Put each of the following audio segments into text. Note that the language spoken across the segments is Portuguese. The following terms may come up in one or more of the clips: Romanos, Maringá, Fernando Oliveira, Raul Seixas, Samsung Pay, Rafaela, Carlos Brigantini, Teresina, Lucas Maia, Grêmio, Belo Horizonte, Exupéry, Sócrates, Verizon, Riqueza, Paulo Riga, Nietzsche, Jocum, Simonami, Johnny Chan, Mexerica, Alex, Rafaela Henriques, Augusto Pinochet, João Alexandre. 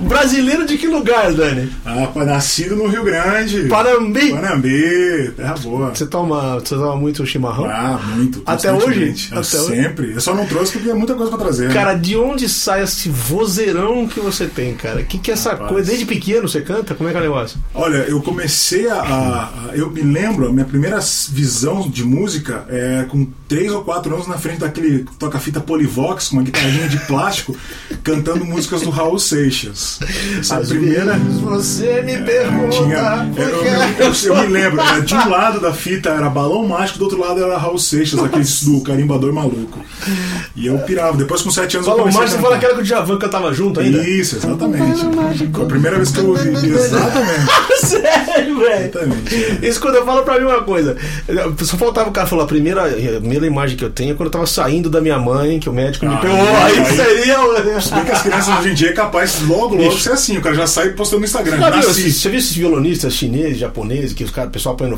Brasileiro de que lugar, Dani? Ah, nascido no Rio Grande. Panambi? Panambi, terra boa. Você toma muito chimarrão? Ah, muito. Até hoje? Sempre. Eu só não trouxe porque tinha muita coisa pra trazer. Cara, né? De onde sai esse vozeirão que você tem, cara? O que é essa coisa? Desde pequeno você canta? Como é que é o negócio? Olha, eu comecei eu me lembro, a minha primeira visão de música é com 3 ou 4 anos na frente daquele toca-fita Polivox, com uma guitarrinha de plástico, cantando músicas do Raul Seixas. A primeira... Você me pergunta... Eu me lembro, de um lado da fita era Balão Mágico, do outro lado era Raul Seixas, aquele do Carimbador Maluco. E eu pirava. Depois, com 7 anos... Balão Mágico, você fala aquela que o Djavan cantava junto ainda? Isso, exatamente. Foi a primeira vez que eu ouvi. Exatamente. Sério, velho? Exatamente. Isso quando eu falo pra mim uma coisa. Só faltava o cara falar, a primeira imagem que eu tenho é quando eu tava saindo da minha mãe, que o médico me pegou. Aí seria... Se bem que as crianças hoje em dia é capaz logo ser assim. O cara já sai postando no Instagram. Você viu esses violonistas chineses, japoneses, que o pessoal põe na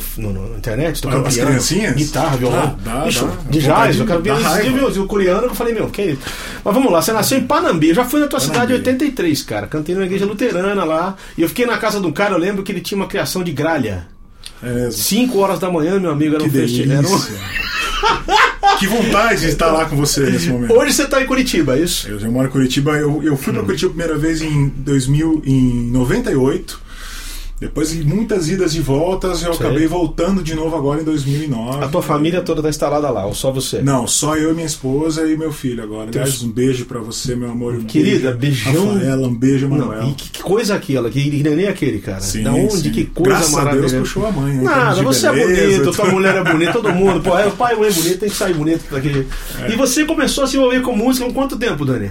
internet? Tocando as criancinhas? Guitarra, violão. Bicho, de jazz. Eu quero ver o coreano, que eu falei, meu, que é isso? Mas vamos lá, você nasceu em Panambi. Eu já fui na tua cidade em 83, cara. Cantei numa igreja luterana lá. E eu fiquei na casa de um cara, eu lembro que ele tinha uma criação de gralha. 5 horas da manhã, meu amigo, era um festival. Que vontade de estar lá com você nesse momento. Hoje você está em Curitiba, é isso? Eu já moro em Curitiba. Eu fui para Curitiba a primeira vez em 98. Depois de muitas idas e voltas, eu acabei voltando de novo agora em 2009. A tua família toda está instalada lá, ou só você? Não, só eu, minha esposa e meu filho agora. Aliás, um beijo para você, meu amor. Querida, beijão. Rafaela, um beijo, Manuel. E que coisa aquela, que nem aquele, cara. Sim, da onde, sim. Que coisa graças maravilhosa. Graças a Deus puxou a mãe. Hein, nada, você beleza, é bonito, tua mulher é bonita, todo mundo. Pô, o pai e a mãe é bonito, tem que sair bonito daquele jeito. E você começou a se envolver com música há quanto tempo, Dani?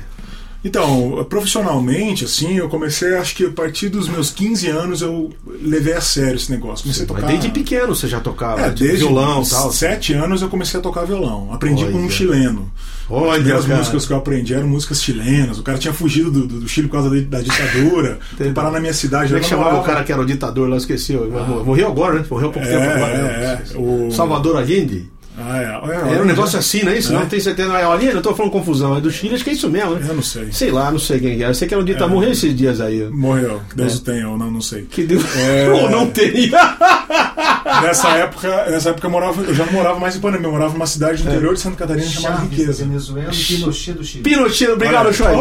Então, profissionalmente, assim, eu comecei, acho que a partir dos meus 15 anos eu levei a sério esse negócio. Comecei a tocar... Mas desde pequeno você já tocava desde violão e tal? 7 anos eu comecei a tocar violão. Aprendi com um chileno. Olha, as músicas que eu aprendi eram músicas chilenas. O cara tinha fugido do Chile por causa da ditadura. Foi parar na minha cidade. Como é que chamava o cara que era o ditador lá? Esqueceu. Morreu agora, né? Morreu há pouco tempo agora. Salvador Allende? Era um negócio assim, não é isso? Não tenho certeza. Olha, eu tô falando confusão. É do Chile, acho que é isso mesmo, né? Eu não sei. Sei lá, não sei quem é. Eu sei que era um ditador. Morreu esses dias aí. Morreu. Deus o tenha, ou não, não sei. Que Deus ou não tenha. Nessa época eu já não morava mais em Panambi. Eu morava numa cidade do interior de Santa Catarina chamada Riqueza. Venezuela e Pinochet do Chile. Pinochet, obrigado, Choy.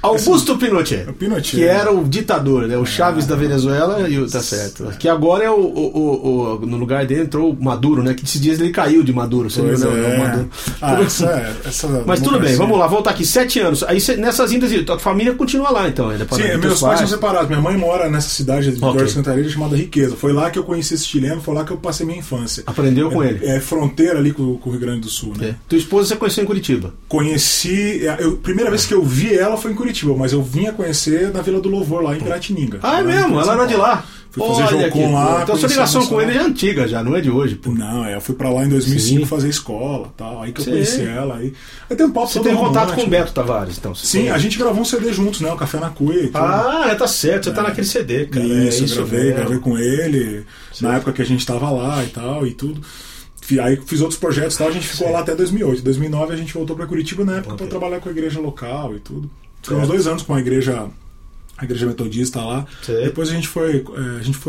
Augusto Pinochet, que era o ditador, né? O Chaves da Venezuela, e tá certo. Que agora é no lugar dele entrou o Maduro, né? Que esses dias ele caiu de Maduro, você pois viu, né? O Maduro. Mas tudo bem, vamos lá, voltar aqui. 7 anos. Aí nessas indas, a família continua lá então, ainda. Sim, meus pais são separados. Minha mãe mora nessa cidade de Santa Catarina chamada Riqueza. Foi lá que eu conheci esse chileno, foi lá que eu passei minha infância. Aprendeu com ele? É fronteira ali com o Rio Grande do Sul, né? Tua esposa você conheceu em Curitiba? Conheci. Primeira vez que eu vi ela foi em Curitiba. Mas eu vim a conhecer na Vila do Louvor, lá em Piratininga. Ah, é mesmo? Ela era de lá. Fui fazer Jocum lá. Então sua ligação com ele é antiga já, não é de hoje. Pô. Não, eu fui pra lá em 2005 fazer escola tal. Aí que eu conheci ela. Aí tem um papo. Você tem contato com o Beto Tavares, então? Sim, conhece? A gente gravou um CD juntos, né? O Café na Cuia e tal. Tá certo, você tá naquele CD, cara. Isso, eu gravei com ele, na época que a gente tava lá e tal, e tudo. Aí fiz outros projetos e tal, a gente ficou lá até 2008. Em 2009 a gente voltou pra Curitiba na época pra trabalhar com a igreja local e tudo. Ficamos 2 anos com a igreja metodista lá. Sim. Depois a gente foi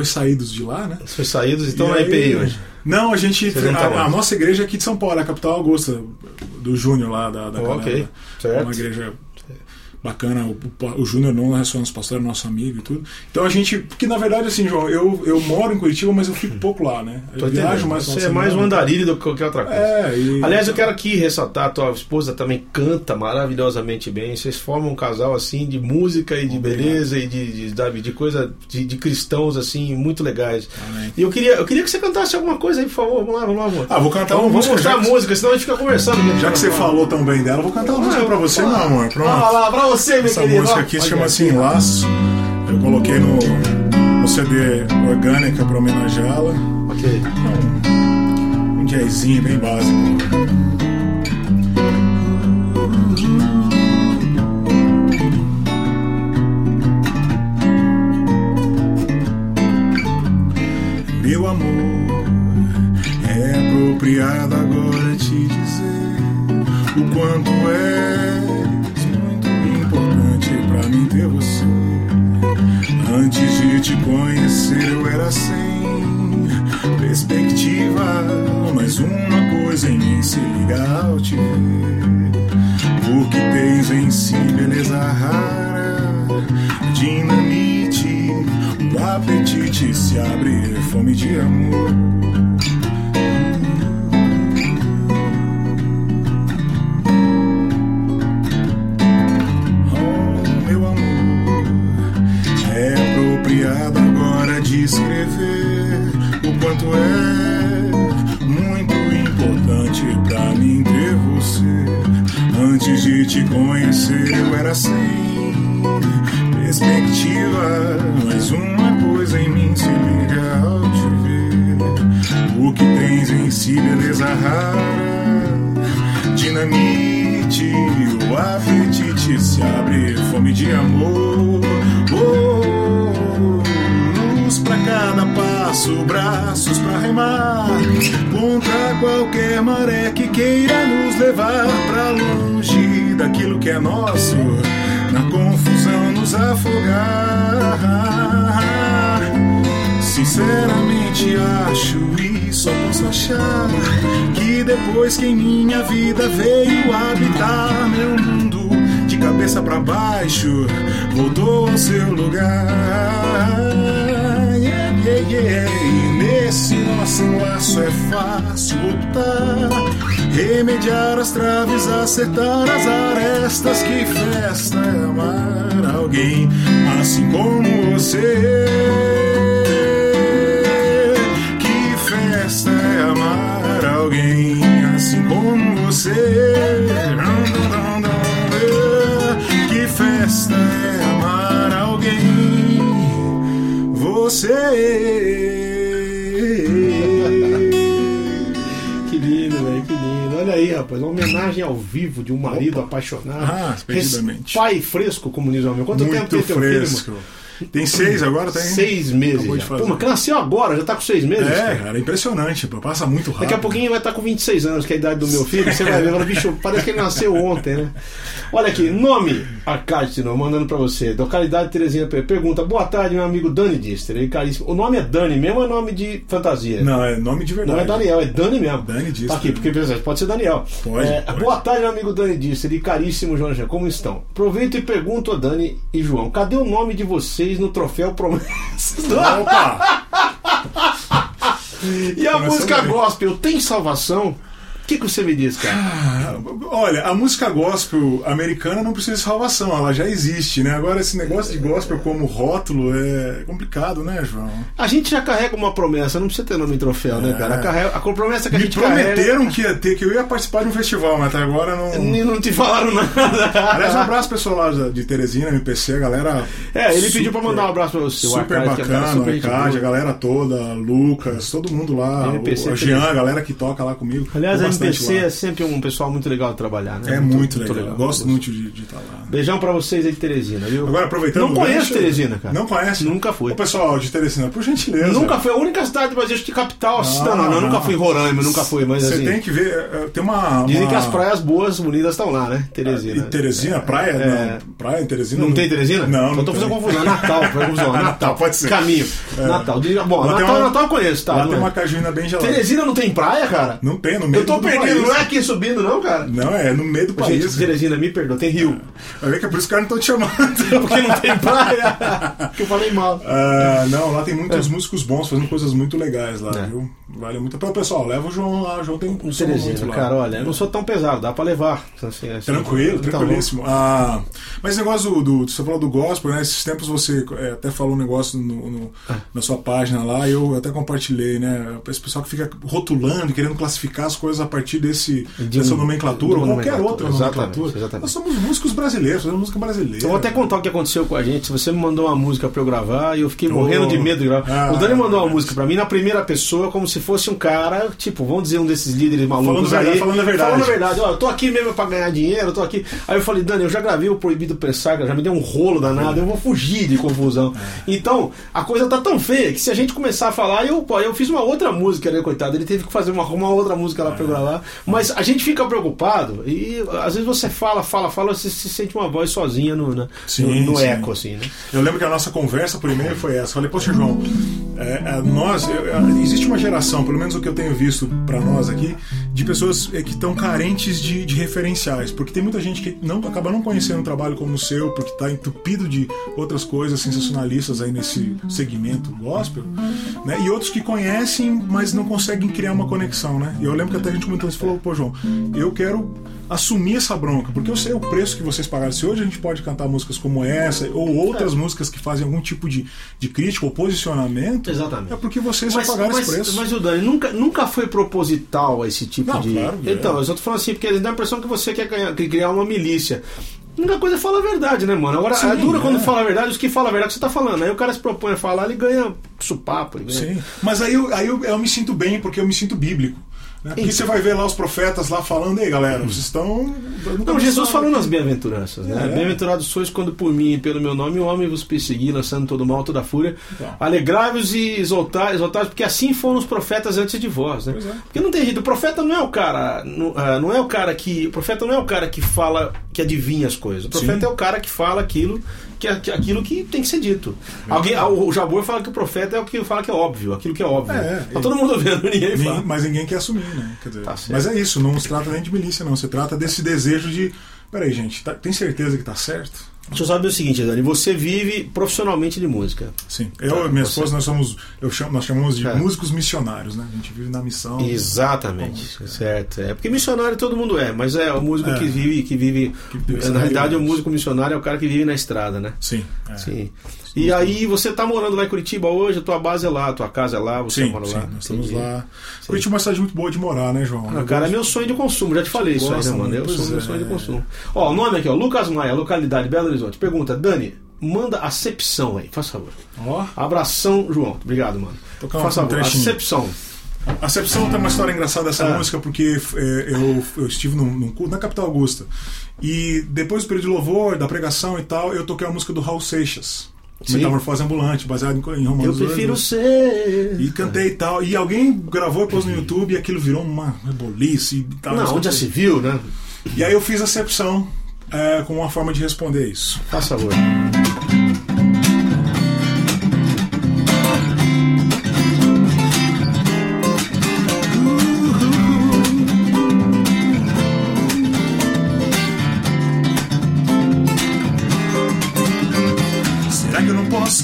saídos de lá, né? Foi saídos, então é IPI hoje. Não, a gente... A nossa igreja é aqui de São Paulo, é a capital Augusta do Júnior lá, da galera. Ok, certo. É uma igreja bacana, o Júnior não é só nosso pastor, é nosso amigo e tudo. Então a gente... Porque na verdade, assim, João, eu moro em Curitiba, mas eu fico pouco lá, né? Eu viajo mais... Você é mais um andarilho do que qualquer outra coisa. Aliás, eu quero aqui ressaltar, tua esposa também canta maravilhosamente bem. Vocês formam um casal, assim, de música e de beleza e de coisa de cristãos, assim, muito legais. E eu queria que você cantasse alguma coisa aí, por favor. Vamos lá, amor. Vou cantar uma música. Vamos mostrar a música, senão a gente fica conversando. Já que você falou tão bem dela, eu vou cantar uma música pra você, meu amor. Pronto. Você, essa música aqui se chama assim, Laço. Eu coloquei no CD Orgânica pra homenageá-la. Ok. Um jazzinho bem básico. Meu amor, é apropriado agora te dizer o quanto é de te conhecer eu era sem perspectiva, mas uma coisa em mim se liga ao te ver, porque tens em si beleza rara, dinamite, o apetite se abre, fome de amor. Descrever o quanto é muito importante pra mim ter você. Antes de te conhecer eu era sem perspectiva, mas uma coisa em mim se liga ao te ver, o que tens em si beleza rara, dinamite, o apetite se abre, fome de amor. Pra cada passo, braços pra remar contra qualquer maré que queira nos levar pra longe daquilo que é nosso, na confusão nos afogar. Sinceramente acho e só posso achar que depois que em minha vida veio habitar meu mundo, de cabeça pra baixo voltou ao seu lugar. E nesse nosso laço é fácil optar, remediar as traves, acertar as arestas. Que festa é amar alguém assim como você. Que festa é amar alguém assim como você. Que festa é amar alguém que lindo, velho, que lindo. Olha aí, rapaz, uma homenagem ao vivo de um marido apaixonado. Ah, perdidamente. Pai fresco, como diz o meu. Quanto tempo tem teu filho? Tem 6 agora, tem? 6 meses. Pô, que nasceu agora, já tá com 6 meses. É, cara, impressionante, pô, passa muito rápido. Daqui a pouquinho vai estar com 26 anos, que é a idade do meu filho. Você vai lembrar, bicho, parece que ele nasceu ontem, né? Olha aqui, nome, Arcade, mandando pra você, localidade Teresina. Pergunta, boa tarde, meu amigo Dani Distler. Caríssimo. O nome é Dani mesmo ou é nome de fantasia? Não, é nome de verdade. Não é Daniel, é Dani mesmo. Dani Distler. Tá aqui, porque pode ser Daniel. Pode. Boa tarde, meu amigo Dani Distler e caríssimo João Alexandre, como estão? Aproveito e pergunto a Dani e João, cadê o nome de vocês no troféu Promessas do... Opa. E a música gospel tem salvação? O que você me diz, cara? Olha, a música gospel americana não precisa de salvação, ela já existe, né? Agora esse negócio de gospel como rótulo é complicado, né, João? A gente já carrega uma promessa, não precisa ter nome em troféu, né, cara? A promessa que a gente carrega... Me prometeram que eu ia participar de um festival, mas até agora não te falaram nada. Aliás, um abraço pessoal lá de Teresina, MPC, a galera... ele pediu pra mandar um abraço pra você. Super Arcade, bacana, o Arcade, a galera toda, Lucas, todo mundo lá, MPC, o Jean, a galera que toca lá comigo. Aliás, a MPC é sempre um pessoal muito legal de trabalhar, né? É muito legal. Gosto muito de estar lá. Beijão pra vocês aí de Teresina, viu? Agora, aproveitando... Não conheço Teresina, cara. Não conhece? Nunca fui. O pessoal de Teresina, por gentileza. Nunca foi. A única cidade do Brasil de capital... Não, nunca fui em Roraima, nunca fui, mas assim... Você tem que ver... Tem uma... Dizem que as praias boas, bonitas estão lá, né? Teresina. E Teresina, praia? Não. Praia em Teresina... Não tem Teresina? Não. Então tô fazendo confusão. Natal. Pode ser. Caminho. Natal. Bom, Natal eu conheço, tá? Lá tem uma cajuína bem gelada. Teresina não tem praia, cara? Não tem, no meio do país. Eu tô perdido, não é aqui subindo, não, cara? Não, é no meio do país. Gente, Teresina, me perdoa, tem rio. Vai ver que é por isso que os caras não estão te chamando. Porque não tem praia. Porque eu falei mal. Não, lá tem muitos músicos bons fazendo coisas muito legais lá, viu? Vale muito a pena. Pessoal, leva o João lá, o João tem um som muito lá. Cara, olha, eu não sou tão pesado, dá pra levar. Assim, tranquilo, tranquilíssimo. Mas esse negócio você falou do gospel, né? Esses tempos você até falou um negócio na sua página lá, eu até compartilhei, né? Esse pessoal que fica rotulando, querendo classificar as coisas a partir dessa nomenclatura ou qualquer outra nomenclatura. Exatamente. Nós somos músicos brasileiros, fazemos música brasileira. Eu vou até contar o que aconteceu com a gente. Você me mandou uma música pra eu gravar e eu fiquei morrendo de medo de gravar. O Dani mandou uma música pra mim na primeira pessoa, como se fosse um cara, tipo, vamos dizer, um desses líderes malucos falando a verdade. Ó, eu tô aqui mesmo pra ganhar dinheiro, eu tô aqui. Aí eu falei, Dani, eu já gravei o Proibido Pensar, já me deu um rolo danado, eu vou fugir de confusão. Então, a coisa tá tão feia que se a gente começar a falar, eu fiz uma outra música, né, coitado? Ele teve que fazer uma outra música lá pra eu gravar. para lá. Mas a gente fica preocupado e às vezes você fala, você se sente uma voz sozinha no eco, assim, né? Eu lembro que a nossa conversa por e-mail foi essa. Eu falei, poxa, João, existe uma geração, pelo menos o que eu tenho visto para nós aqui, de pessoas que estão carentes de referenciais, porque tem muita gente que acaba não conhecendo um trabalho como o seu, porque está entupido de outras coisas sensacionalistas aí nesse segmento gospel, né? E outros que conhecem, mas não conseguem criar uma conexão, né? E eu lembro que até a gente comentou, você falou, pô, João, eu quero assumir essa bronca, porque eu sei o preço que vocês pagaram. Se hoje a gente pode cantar músicas como essa ou outras músicas que fazem algum tipo de crítica ou posicionamento, exatamente, é porque vocês pagaram esse preço. Mas o Dani, nunca foi proposital esse tipo de... Claro, então, eu só tô falando assim, porque dá a impressão que você quer criar uma milícia. A única coisa é falar a verdade, né, mano? Agora, é dura quando fala a verdade, os que falam a verdade que você tá falando. Aí o cara se propõe a falar, ele ganha supapo. Ele ganha. Sim, mas aí eu me sinto bem, porque eu me sinto bíblico. Né? Porque você vai ver lá os profetas lá falando, aí galera, vocês estão... Não, Jesus falou nas bem-aventuranças, né? Bem-aventurados sois quando por mim e pelo meu nome o homem vos perseguir, lançando todo mal, toda fúria. Então, alegrai-vos e exaltai-vos, porque assim foram os profetas antes de vós, né? Porque não tem jeito, o profeta não é o cara, que fala, que adivinha as coisas. O profeta é o cara que fala aquilo que tem que ser dito. O Jabor fala que o profeta é o que fala que é óbvio, aquilo que é óbvio. Tá todo mundo vendo, ninguém fala. Mas ninguém quer assumir, né? Quer dizer, tá, mas é isso, não se trata nem de milícia, não. Se trata desse desejo de... Peraí, gente, tem certeza que tá certo? Você sabe o seguinte, Dani, você vive profissionalmente de música. Sim, eu e minha esposa, nós chamamos de músicos missionários, né? A gente vive na missão. Exatamente, certo. Porque missionário todo mundo é, mas é o músico que vive na realidade, o músico missionário é o cara que vive na estrada, né? Sim. É. Sim. E aí você tá morando lá em Curitiba hoje, a tua base é lá, a tua casa é lá, você mora lá. Nós estamos lá. Curitiba é uma cidade muito boa de morar, né, João? Cara, é meu sonho de consumo, já te falei isso aí, né, mano? Eu sou meu sonho de consumo. Ó, o nome aqui, ó, Lucas Maia, localidade Belo Horizonte. Pergunta, Dani, manda acepção aí, faz favor. Ó. Abração, João. Obrigado, mano. Faz favor, acepção. Acepção tem uma história engraçada dessa música, porque eu estive num culto na Capital Augusta. E depois do período de louvor, da pregação e tal, eu toquei a música do Raul Seixas. Sim. Metamorfose ambulante, baseado em Romanos. Eu prefiro ser. E cantei e tal. E alguém gravou e pôs no YouTube e aquilo virou uma rebolice e tal. Não, onde já se viu, né? E aí eu fiz acepção com uma forma de responder isso. Faz favor.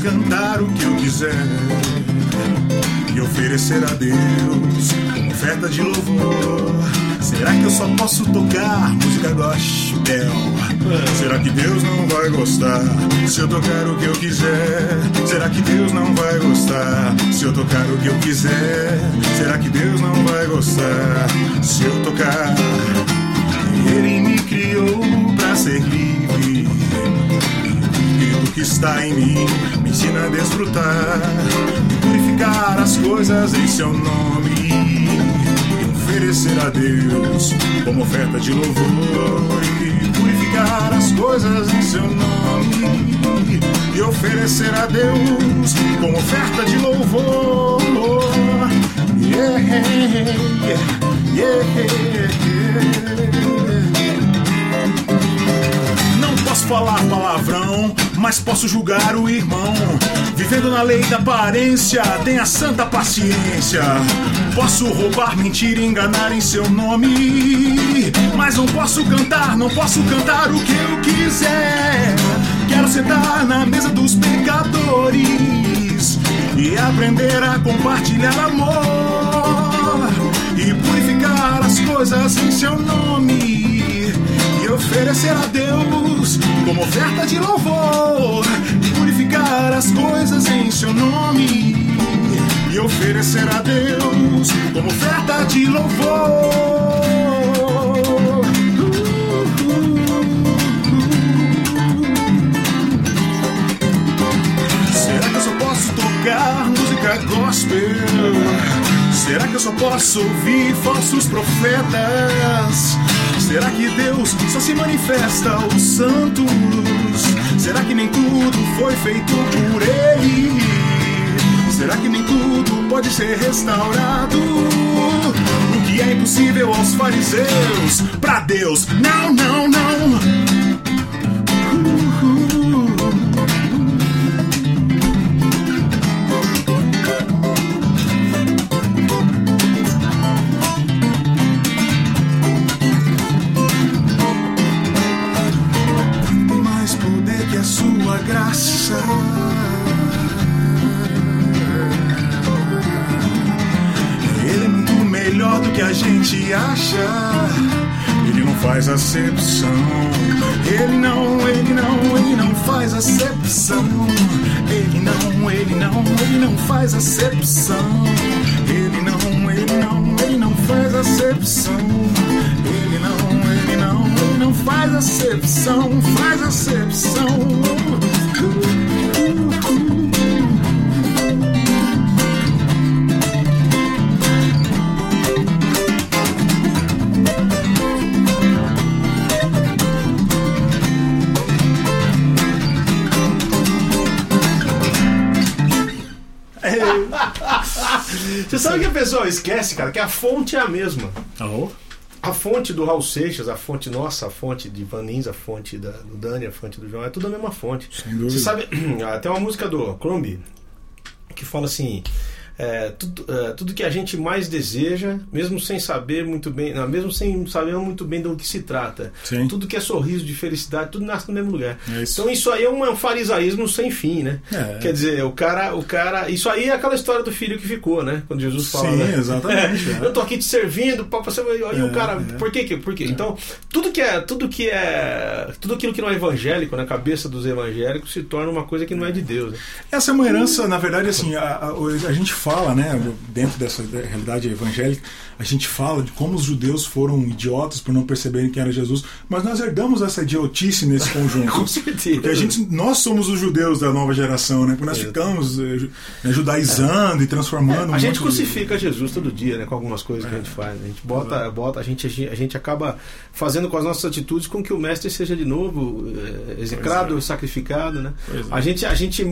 Cantar o que eu quiser e oferecer a Deus oferta de louvor. Será que eu só posso tocar música gospel? Será que Deus não vai gostar se eu tocar o que eu quiser? Será que Deus não vai gostar se eu tocar o que eu quiser? Será que Deus não vai gostar se eu tocar? Ele me criou pra ser livre. O que está em mim me ensina a desfrutar e purificar as coisas em seu nome e oferecer a Deus como oferta de louvor. E purificar as coisas em seu nome e oferecer a Deus como oferta de louvor. Yeah, yeah, yeah. Não posso falar palavrão, mas posso julgar o irmão. Vivendo na lei da aparência, tenha santa paciência. Posso roubar, mentir e enganar em seu nome, mas não posso cantar o que eu quiser. Quero sentar na mesa dos pecadores e aprender a compartilhar amor e purificar as coisas em seu nome e oferecer a Deus como oferta de louvor e purificar as coisas em seu nome e oferecer a Deus como oferta de louvor. Será que eu só posso tocar música gospel? Será que eu só posso ouvir falsos profetas? Será que Deus só se manifesta aos santos? Será que nem tudo foi feito por Ele? Será que nem tudo pode ser restaurado? O que que é impossível aos fariseus. Pra Deus, não, não, não. Acepção. Ele não faz acepção. Ele não faz acepção. Ele não faz acepção. Ele não faz acepção. Faz acepção. Você sabe que a pessoa esquece, cara, que a fonte é a mesma. Oh. A fonte do Raul Seixas, a fonte nossa, a fonte de Vanins, a fonte do Dani, a fonte do João, é tudo a mesma fonte. Você sabe, até uma música do Crombie que fala assim, tudo que a gente mais deseja, mesmo sem saber muito bem, não, mesmo sem saber muito bem do que se trata. Sim. Tudo que é sorriso de felicidade, tudo nasce no mesmo lugar. É isso. Então isso aí é um farisaísmo sem fim, né? É. Quer dizer, o cara, isso aí é aquela história do filho que ficou, né? Quando Jesus fala, sim, né? Exatamente. Eu tô aqui te servindo, papo, você vai, aí o cara, por quê? É. Então, tudo aquilo que não é evangélico na cabeça dos evangélicos se torna uma coisa que não é de Deus, né? Essa é uma herança, na verdade, assim, a gente fala, né, dentro dessa realidade evangélica, a gente fala de como os judeus foram idiotas por não perceberem quem era Jesus, mas nós herdamos essa idiotice nesse conjunto. Com certeza. Porque nós somos os judeus da nova geração, né, porque nós ficamos judaizando e transformando. A gente crucifica Jesus todo dia, né, com algumas coisas que a gente faz. A gente bota a gente acaba fazendo com as nossas atitudes com que o mestre seja de novo execrado, sacrificado, né. A gente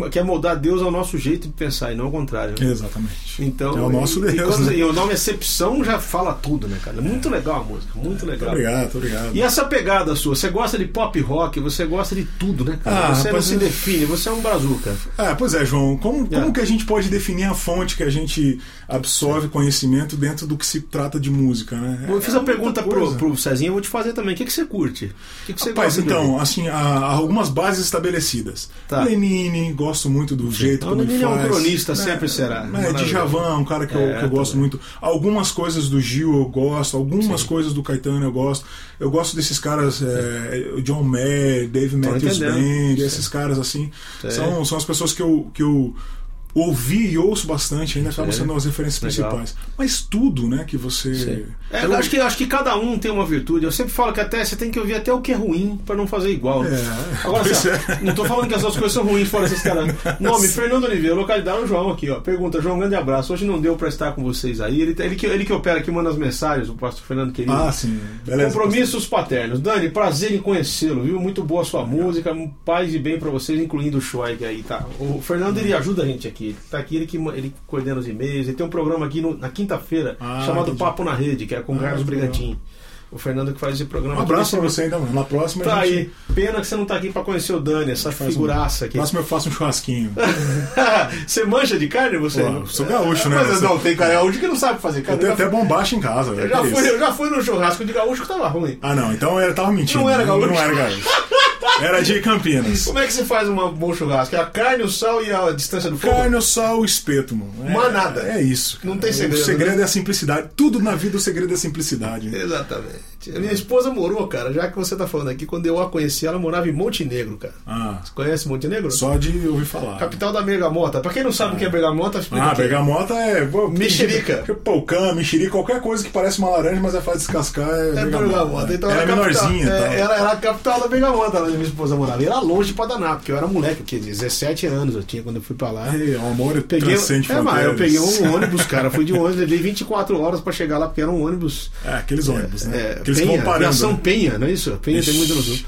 quer moldar Deus ao nosso jeito de pensar e não ao contrário. Exatamente. Então, é o nosso Deus. Né? E o nome Acepção já fala tudo, né, cara? Muito legal a música, muito legal. Obrigado. E essa pegada sua, você gosta de pop rock, você gosta de tudo, né, cara? Você não se define, você é um brazuca. Ah, pois é, João. Como que a gente pode definir a fonte que a gente absorve conhecimento dentro do que se trata de música, né? Eu fiz a pergunta pro Cezinho, eu vou te fazer também. O que você curte? O que você gosta? Então, assim, há algumas bases estabelecidas. Tá. Lenine, gosto muito do jeito como ele faz. Lenine é um cronista, sempre será. Djavan, um cara que eu gosto muito. Algumas coisas do Gil eu gosto, algumas coisas do Caetano eu gosto. Eu gosto desses caras, John Mayer, Dave Matthews Band, esses caras assim. São as pessoas que eu ouvi e ouço bastante, ainda acabam sendo as referências principais. Mas tudo, né, que você... eu acho que cada um tem uma virtude. Eu sempre falo que até você tem que ouvir até o que é ruim pra não fazer igual. Né? Agora, não tô falando que essas coisas são ruins fora desses caras. Nome, Fernando Oliveira, localidade, o João aqui, ó. Pergunta, João, grande abraço. Hoje não deu pra estar com vocês aí. Ele que opera aqui, manda as mensagens, o pastor Fernando querido. Ah, sim. Beleza, compromissos paternos. Dani, prazer em conhecê-lo, viu? Muito boa a sua música. Paz e bem pra vocês, incluindo o Schweig aí, tá? O Fernando, ele ajuda a gente aqui. Ele tá aqui, ele coordena os e-mails. Ele tem um programa aqui na quinta-feira chamado Papo na Rede, que é com o Carlos Brigantini. O Fernando que faz esse programa. Um abraço pra você, então. Na próxima tá gente... aí. Pena que você não tá aqui pra conhecer o Dani, essa figuraça aqui. Na próxima eu faço um churrasquinho. Você mancha de carne, você? Pô, sou gaúcho, né? Mas não, tem gaúcho que não sabe fazer carne. Eu tenho até bombacha em casa. Eu já fui no churrasco de gaúcho que tava ruim. Ah, não. Então eu tava mentindo. Não era gaúcho? Não era gaúcho. Era de Campinas. Como é que você faz um bom churrasco? É a carne, o sal e a distância do fogo? Carne, o sal e o espeto, mano. Mas nada. É isso. Cara. Não tem segredo. O segredo é a simplicidade. Tudo na vida, o segredo é a simplicidade. Né? Exatamente. A minha esposa morou, cara, já que você tá falando aqui, quando eu a conheci, ela morava em Montenegro, cara. Você conhece Montenegro? Só de ouvir falar. Capital da Bergamota. Pra quem não sabe o que é Bergamota, explica. Bergamota é... Mexerica. Poucão, mexerica, qualquer coisa que parece uma laranja, mas é fácil descascar, é Bergamota. Então, ela é menorzinha. Ela era a capital da Bergamota, ela minha esposa morava. E era longe pra danar, porque eu era moleque, 17 anos eu tinha quando eu fui pra lá. É, o amor transcende fronteiras. Eu peguei um ônibus, cara, fui de um ônibus, levei 24 horas pra chegar lá, porque era um ônibus... aqueles ônibus, né? São Penha, não é isso? Penha tem muito no sul.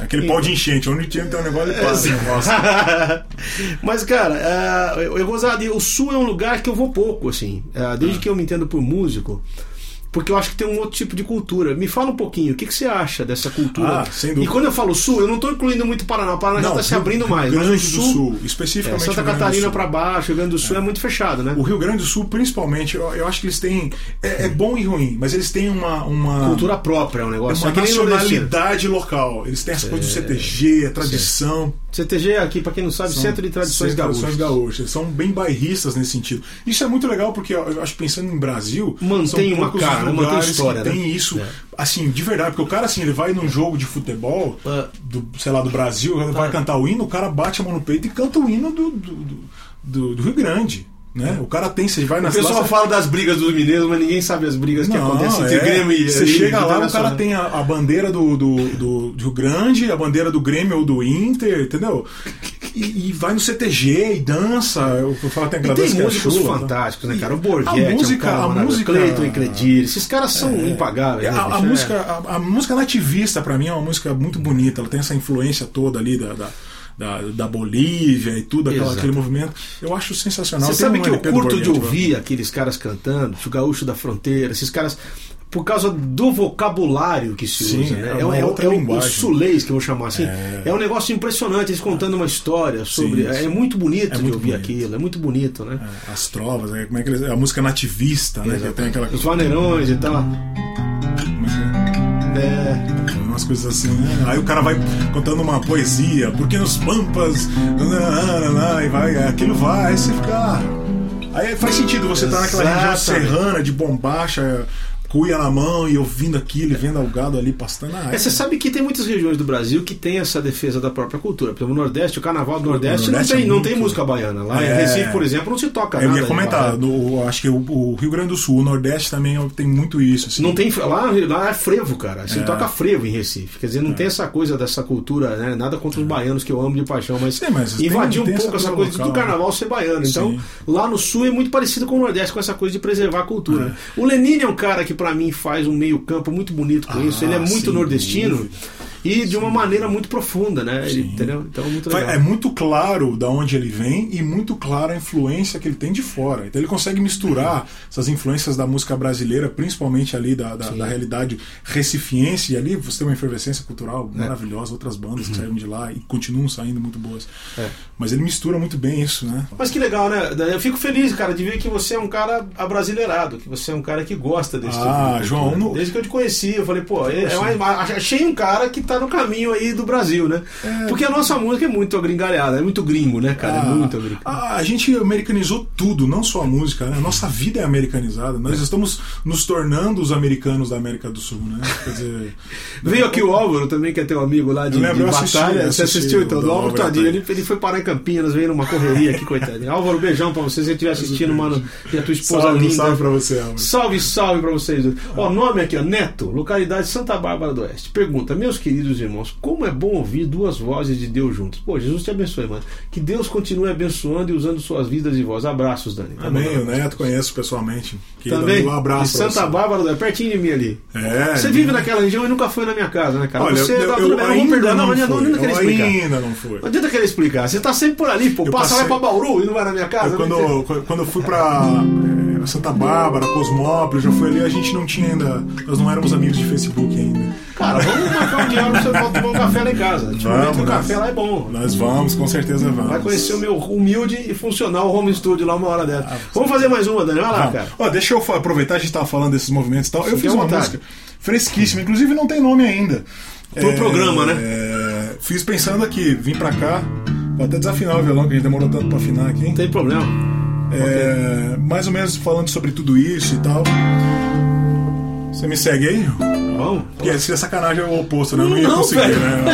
Aquele pau de enchente, onde tinha tem um negócio de passa. Mas, cara, o sul é um lugar que eu vou pouco, assim. Desde que eu me entendo por músico, porque eu acho que tem um outro tipo de cultura. Me fala um pouquinho, o que você acha dessa cultura? Ah, sem dúvida. E quando eu falo sul, eu não estou incluindo muito o Paraná já está se abrindo mais. Mas o sul, especificamente Santa Catarina para baixo, Rio Grande do Sul é muito fechado, né? O Rio Grande do Sul, principalmente, eu acho que eles têm, é bom e ruim, mas eles têm uma cultura própria, um negócio. É uma nacionalidade local. Eles têm as coisas do CTG, a tradição. CTG aqui, para quem não sabe, Centro de Tradições Gaúchas. Tradições Gaúchas. Eles são bem bairristas nesse sentido. Isso é muito legal porque eu acho que pensando em Brasil, mantém uma cara, mantém história, né? Tem isso, assim, de verdade, porque o cara assim, ele vai num jogo de futebol do, sei lá, do Brasil, ele vai cantar o hino, o cara bate a mão no peito e canta o hino do Rio Grande. Né? O cara tem, você vai na cidade. O pessoal fala das brigas dos mineiros, mas ninguém sabe as brigas que acontecem entre Grêmio e Rio. Você chega lá, o cara tem a bandeira do Rio Grande, a bandeira do Grêmio ou do Inter, entendeu? E vai no CTG e dança. Eu falo até que tem músicos fantásticos, né, cara? O Borghetti, a música, Cleiton e Credir, esses caras são impagáveis. Né, a música nativista, pra mim, é uma música muito bonita, ela tem essa influência toda ali da Bolívia e tudo, aquele movimento. Eu acho sensacional. Você sabe que eu curto de ouvir aqueles caras cantando, o Gaúcho da Fronteira, esses caras, por causa do vocabulário que se usa, né? É o sulês, que eu vou chamar assim. É um negócio impressionante, eles contando uma história sobre. É muito bonito de ouvir aquilo, é muito bonito, né? As trovas, como é que a música nativista, né? Que tem aquela... Os vaneirões e tal. Umas coisas assim, né? Aí o cara vai contando uma poesia, porque nos pampas e vai, aquilo vai, aí você fica... Aí faz sentido você estar naquela região serrana, de bombacha, cuia na mão e ouvindo aquilo e vendo o gado ali pastando. Você sabe que tem muitas regiões do Brasil que tem essa defesa da própria cultura. Por exemplo, o Nordeste, o carnaval do Nordeste, não tem música baiana. Lá em Recife, por exemplo, não se toca nada. Eu ia comentar, acho que o Rio Grande do Sul, o Nordeste também tem muito isso. Assim. Não tem, lá é frevo, cara. Se toca frevo em Recife. Quer dizer, não tem essa coisa dessa cultura, né? Nada contra os baianos, que eu amo de paixão, mas invadiu um pouco essa coisa local, do carnaval ser baiano. Então, lá no Sul é muito parecido com o Nordeste, com essa coisa de preservar a cultura. Né? O Lenine é um cara que pra mim faz um meio campo muito bonito com isso, ele é muito nordestino e de uma maneira muito profunda, né? Ele, entendeu? Então, muito legal. É muito claro da onde ele vem e muito clara a influência que ele tem de fora, então ele consegue misturar essas influências da música brasileira, principalmente ali da realidade recifiense, e ali você tem uma efervescência cultural maravilhosa, outras bandas que saíram de lá e continuam saindo muito boas, mas ele mistura muito bem isso, né? Mas que legal, né? Eu fico feliz, cara, de ver que você é um cara abrasileirado, que você é um cara que gosta desse tipo de João, cultura. Desde que eu te conheci, eu falei, pô, achei um cara que tá no caminho aí do Brasil, né? Porque a nossa música é muito agringalhada, é muito gringo, né, cara? É muito gringo. A gente americanizou tudo, não só a música, né? A nossa vida é americanizada. Nós estamos nos tornando os americanos da América do Sul, né? Quer dizer... Veio aqui o Álvaro também, que é teu amigo lá de batalha. Você assistiu, então? O Álvaro, tadinho, ele foi parar em Campinas, veio numa correria aqui, coitadinho. Álvaro, beijão pra você, se você estiver assistindo, mano, e a tua esposa linda. Salve pra você, Álvaro. Salve pra vocês. Ó, nome aqui, ó, Neto, localidade Santa Bárbara do Oeste. Pergunta, meus queridos irmãos, como é bom ouvir duas vozes de Deus juntos. Pô, Jesus te abençoe, mano. Que Deus continue abençoando e usando suas vidas e vozes. Abraços, Dani. Amém. O Neto conheço pessoalmente. Também. Um abraço. E Santa Bárbara, é pertinho de mim ali. Você vive naquela região e nunca foi na minha casa, né, cara? Olha, você ainda não foi. Não adianta querer explicar. Você tá sempre por ali, pô. Vai pra Bauru e não vai na minha casa. Quando eu fui pra Santa Bárbara, Cosmópolis, já fui ali, a gente não tinha ainda. Nós não éramos amigos de Facebook ainda. Cara, vamos marcar um dia. Você pode tomar um café lá em casa. O café lá é bom. Nós vamos, com certeza vamos. Vai conhecer o meu humilde e funcional home studio lá uma hora dessa. Vamos fazer mais uma, Dani. Vai lá, cara. Ó, deixa eu aproveitar, a gente tava falando desses movimentos e tal. Eu fiz uma música fresquíssima, inclusive não tem nome ainda. Pro programa, né? Fiz pensando aqui, vim pra cá. Vou até desafinar o violão, que a gente demorou tanto pra afinar aqui. Não tem problema. Mais ou menos falando sobre tudo isso e tal. Você me segue aí? Vamos. Porque essa sacanagem é o oposto, né? Eu não ia conseguir, velho. Né?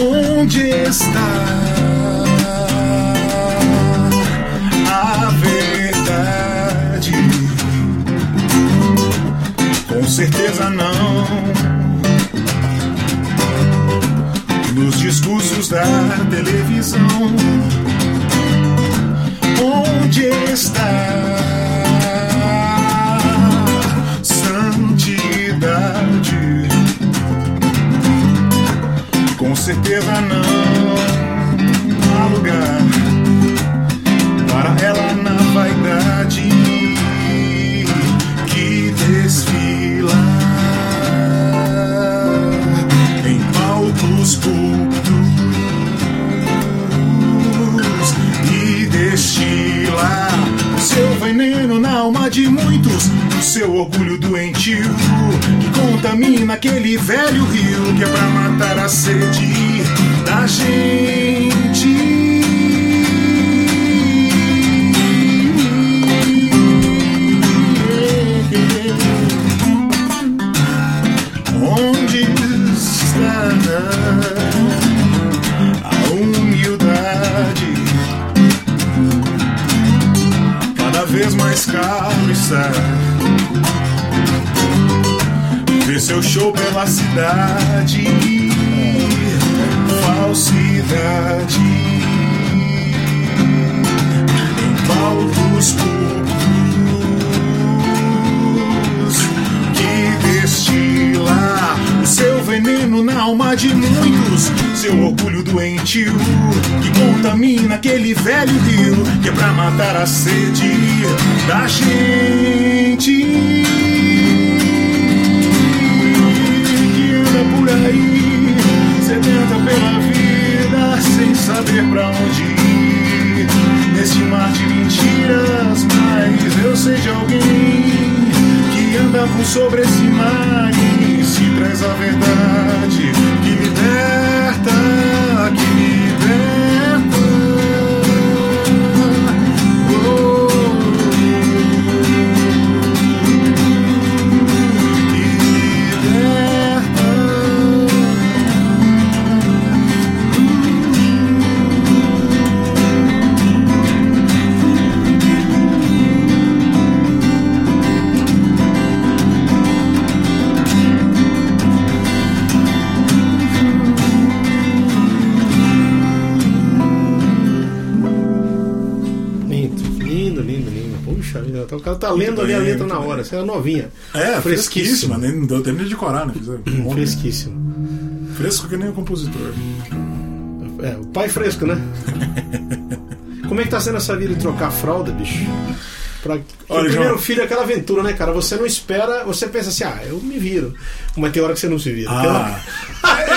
Onde está? Certeza não. Nos discursos da televisão, onde está santidade? Com certeza não há lugar para ela na vaidade que desfila em palcos públicos. Destila seu veneno na alma de muitos, o seu orgulho doentio que contamina aquele velho rio que é pra matar a sede da gente. Onde está a humildade? Cada vez mais caro está ver seu show pela cidade. Falsidade em palcos públicos que destila o seu veneno na alma de muitos, seu orgulho doentio que contamina aquele velho rio que é pra matar a sede da gente que anda por aí sedenta pela vida sem saber pra onde ir nesse mar de mentiras. Mas eu sei de alguém que anda por sobre esse mar e se traz a verdade que liberta, que liberta. Então, o cara tá lendo ali a letra na hora. Essa é novinha. É, fresquíssima. Não deu tempo de decorar, né? Fresquíssima. Fresco que nem o compositor. É, o pai fresco, né? Como é que tá sendo essa vida de trocar fralda, bicho? Olha, o primeiro filho é aquela aventura, né, cara? Você não espera, você pensa assim, ah, eu me viro. Mas tem hora que você não se vira.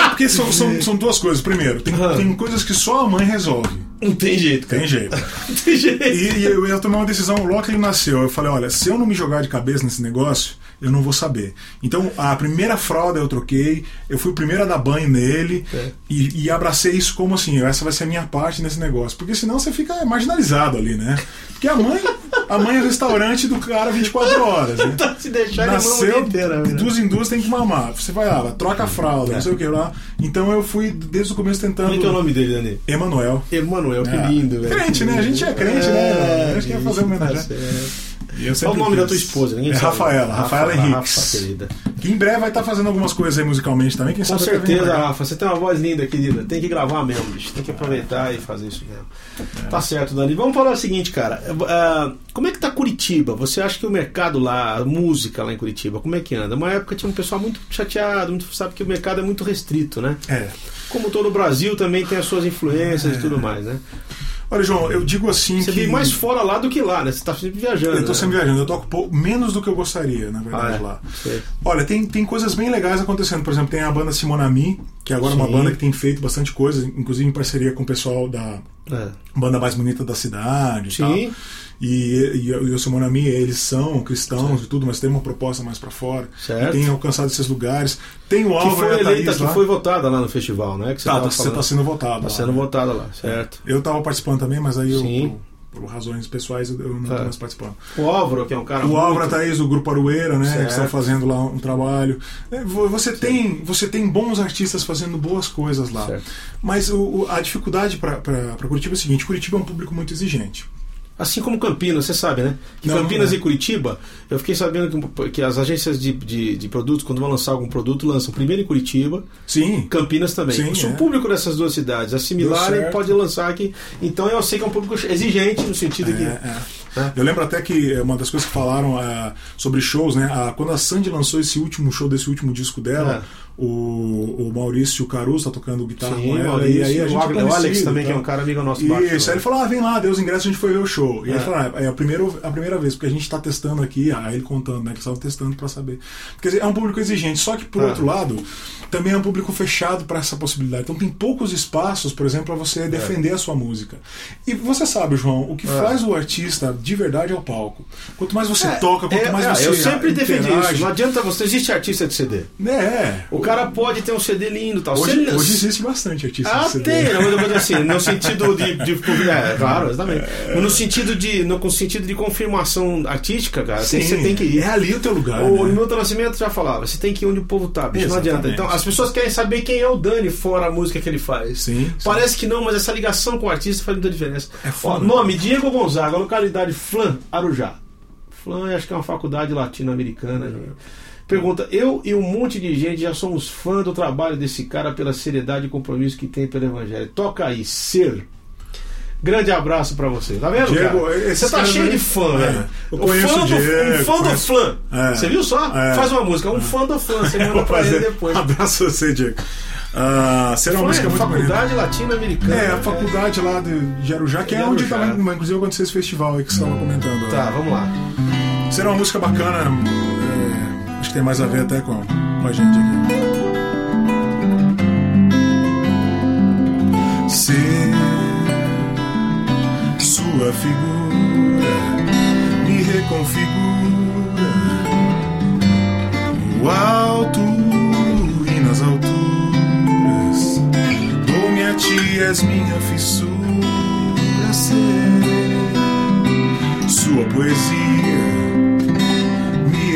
É porque são duas coisas. Primeiro, tem coisas que só a mãe resolve. Não tem jeito, cara. Tem jeito. Tem jeito. E eu ia tomar uma decisão logo que ele nasceu. Eu falei, olha, se eu não me jogar de cabeça nesse negócio, eu não vou saber. Então, a primeira fralda eu troquei, eu fui o primeiro a dar banho nele e abracei isso como assim, essa vai ser a minha parte nesse negócio. Porque senão você fica marginalizado ali, né? Porque a mãe é o restaurante do cara 24 horas. Né? Se deixar nasceu, inteira, induz, tem que mamar. Você vai lá, troca a fralda, não sei o que lá. Então eu fui desde o começo tentando. Como é que é o nome dele, Dani? Emanuel, que lindo, velho. Crente, né? A gente é crente, né? A gente quer fazer homenagem. Qual o nome da tua esposa? Ninguém sabe. Rafaela Henriques. Rafa, querida. Que em breve vai estar fazendo algumas coisas aí musicalmente também. Quem sabe? Com certeza, Rafa. Você tem uma voz linda, querida. Tem que gravar mesmo, bicho. Tem que aproveitar e fazer isso mesmo. Tá certo, Dani. Vamos falar o seguinte, cara. Como é que tá Curitiba? Você acha que o mercado lá, a música lá em Curitiba, como é que anda? Uma época tinha um pessoal muito chateado, muito, sabe que o mercado é muito restrito, né? É. Como todo o Brasil também tem as suas influências e tudo mais, né? Olha, João, eu digo assim você que... Você vive mais fora lá do que lá, né? Você tá sempre viajando. Eu tô sempre viajando. Eu toco pouco, menos do que eu gostaria, na verdade, lá. Sei. Olha, tem coisas bem legais acontecendo. Por exemplo, tem a banda Simonami, que agora é uma banda que tem feito bastante coisa, inclusive em parceria com o pessoal da banda mais bonita da cidade e tal. E o Simonami, eles são cristãos e tudo, mas tem uma proposta mais pra fora. Certo. E tem alcançado esses lugares. Tem o Álvaro e a Thaís lá. Que foi votada lá no festival, né? Que você tá sendo votada. Tá sendo votada lá, certo. Eu tava participando também, mas aí eu... por razões pessoais, eu não estou mais participando. O Álvaro, que é um cara... O Álvaro, muito... Thaís, do Grupo Aroeira, né? Que estão fazendo lá um trabalho. Você tem bons artistas fazendo boas coisas lá. Certo. Mas a dificuldade para Curitiba é o seguinte, Curitiba é um público muito exigente. Assim como Campinas, você sabe, né? Que não, Campinas não é. E Curitiba, eu fiquei sabendo que as agências de produtos, quando vão lançar algum produto, lançam primeiro em Curitiba, sim, Campinas também. Sim, se o público dessas duas cidades assimilarem, pode lançar aqui. Então eu sei que é um público exigente no sentido que... Né? Eu lembro até que uma das coisas que falaram sobre shows, né? Quando a Sandy lançou esse último show desse último disco dela... O Maurício Caruso tá tocando guitarra com ela, e aí a gente o Alex também, que é um cara amigo nosso. Isso, aí ele falou, vem lá, deu os ingressos, a gente foi ver o show. E ele falou, é a primeira vez, porque a gente tá testando aqui, aí ele contando, né, que estavam testando pra saber. Quer dizer, é um público exigente, só que por outro lado, também é um público fechado pra essa possibilidade. Então tem poucos espaços, por exemplo, pra você defender a sua música. E você sabe, João, o que faz o artista de verdade é o palco. Quanto mais você toca, quanto mais você... Eu sempre defendi isso, não adianta você... Existe artista de CD. O cara pode ter um CD lindo e tal. Hoje existe bastante artista de CD. Tem, assim, no sentido de claro, exatamente. Mas no sentido de confirmação artística, cara, sim, você tem que ir. É ali o teu lugar. O meu Nascimento já falava, você tem que ir onde o povo tá, bicho, não adianta. Então, as pessoas querem saber quem é o Dani fora a música que ele faz. Sim, parece que não, mas essa ligação com o artista faz muita diferença. Nome, Diego Gonzaga, localidade Flan, Arujá. Flan, acho que é uma faculdade latino-americana. Pergunta, eu e um monte de gente já somos fã do trabalho desse cara pela seriedade e compromisso que tem pelo evangelho. Toca aí, ser. Grande abraço pra você. Tá vendo, Diego, cara? Você tá cheio de fã, né? Eu conheço o Diego, um fã do Flan. Você viu só? Faz uma música. Um fã do Flan. Você manda pra ele depois. Abraço a você, Diego. Será uma música muito faculdade latino-americana. A faculdade lá de Arujá, que é onde tava, inclusive, aconteceu esse festival aí que vocês estavam comentando. Tá, vamos lá. Será uma música bacana... Acho que tem mais a ver até com a gente aqui. Ser sua figura me reconfigura no alto e nas alturas. Dou-me a ti, és minha fissura. Ser sua poesia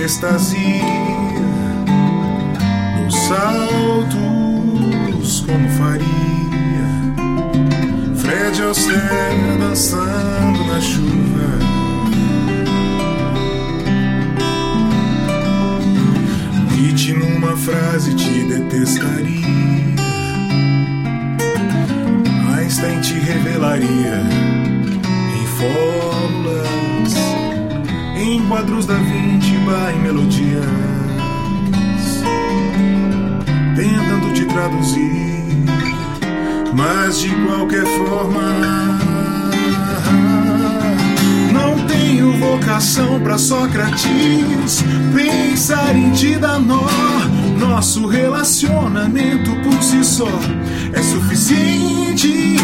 estasia, nos saltos como faria Fred Astaire dançando na chuva. Nietzsche numa frase te detestaria, Einstein te revelaria em fórmulas, em quadros da víntima e melodias, tentando te traduzir, mas de qualquer forma não tenho vocação pra Sócrates. Pensar em ti dá nó. Nosso relacionamento por si só é suficiente.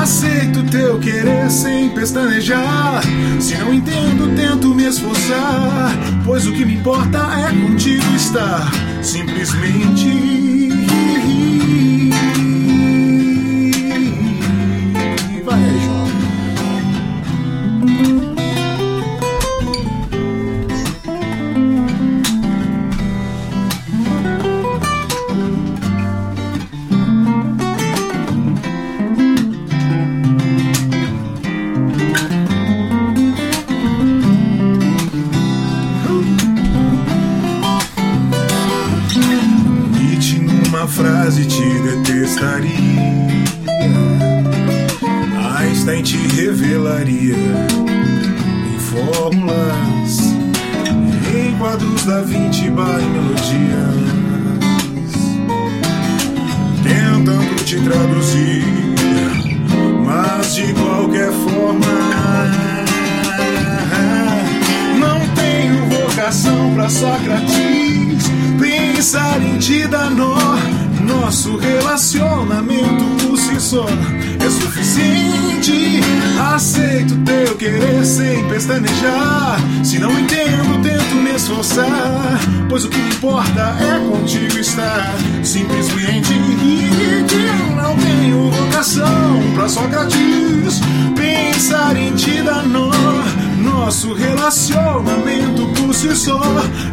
Aceito teu querer sem pestanejar. Se não entendo, tento me esforçar, pois o que me importa é contigo estar. Simplesmente vai, João. Frase te detestaria, Einstein te revelaria em fórmulas, em quadros da Vinci by melodias, tentando te traduzir, mas de qualquer forma não tenho vocação pra Sócrates. Pensar em ti dá nó. Nosso relacionamento por si só é suficiente. Aceito teu querer sem pestanejar. Se não entendo, tento me esforçar, pois o que importa é contigo estar. Simplesmente não tenho vocação pra Sócrates. Pensar em ti dá nó. nosso relacionamento por si só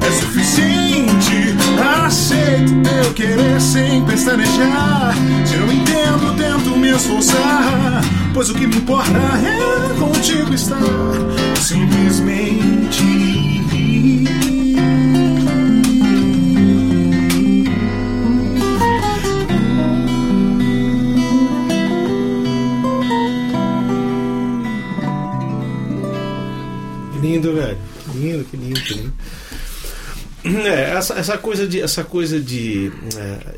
é suficiente. Aceito teu querer sem pestanejar. Se não entendo, tento me esforçar, pois o que me importa é contigo estar. Simplesmente lindo, velho. Lindo, que lindo, que lindo. É, essa coisa de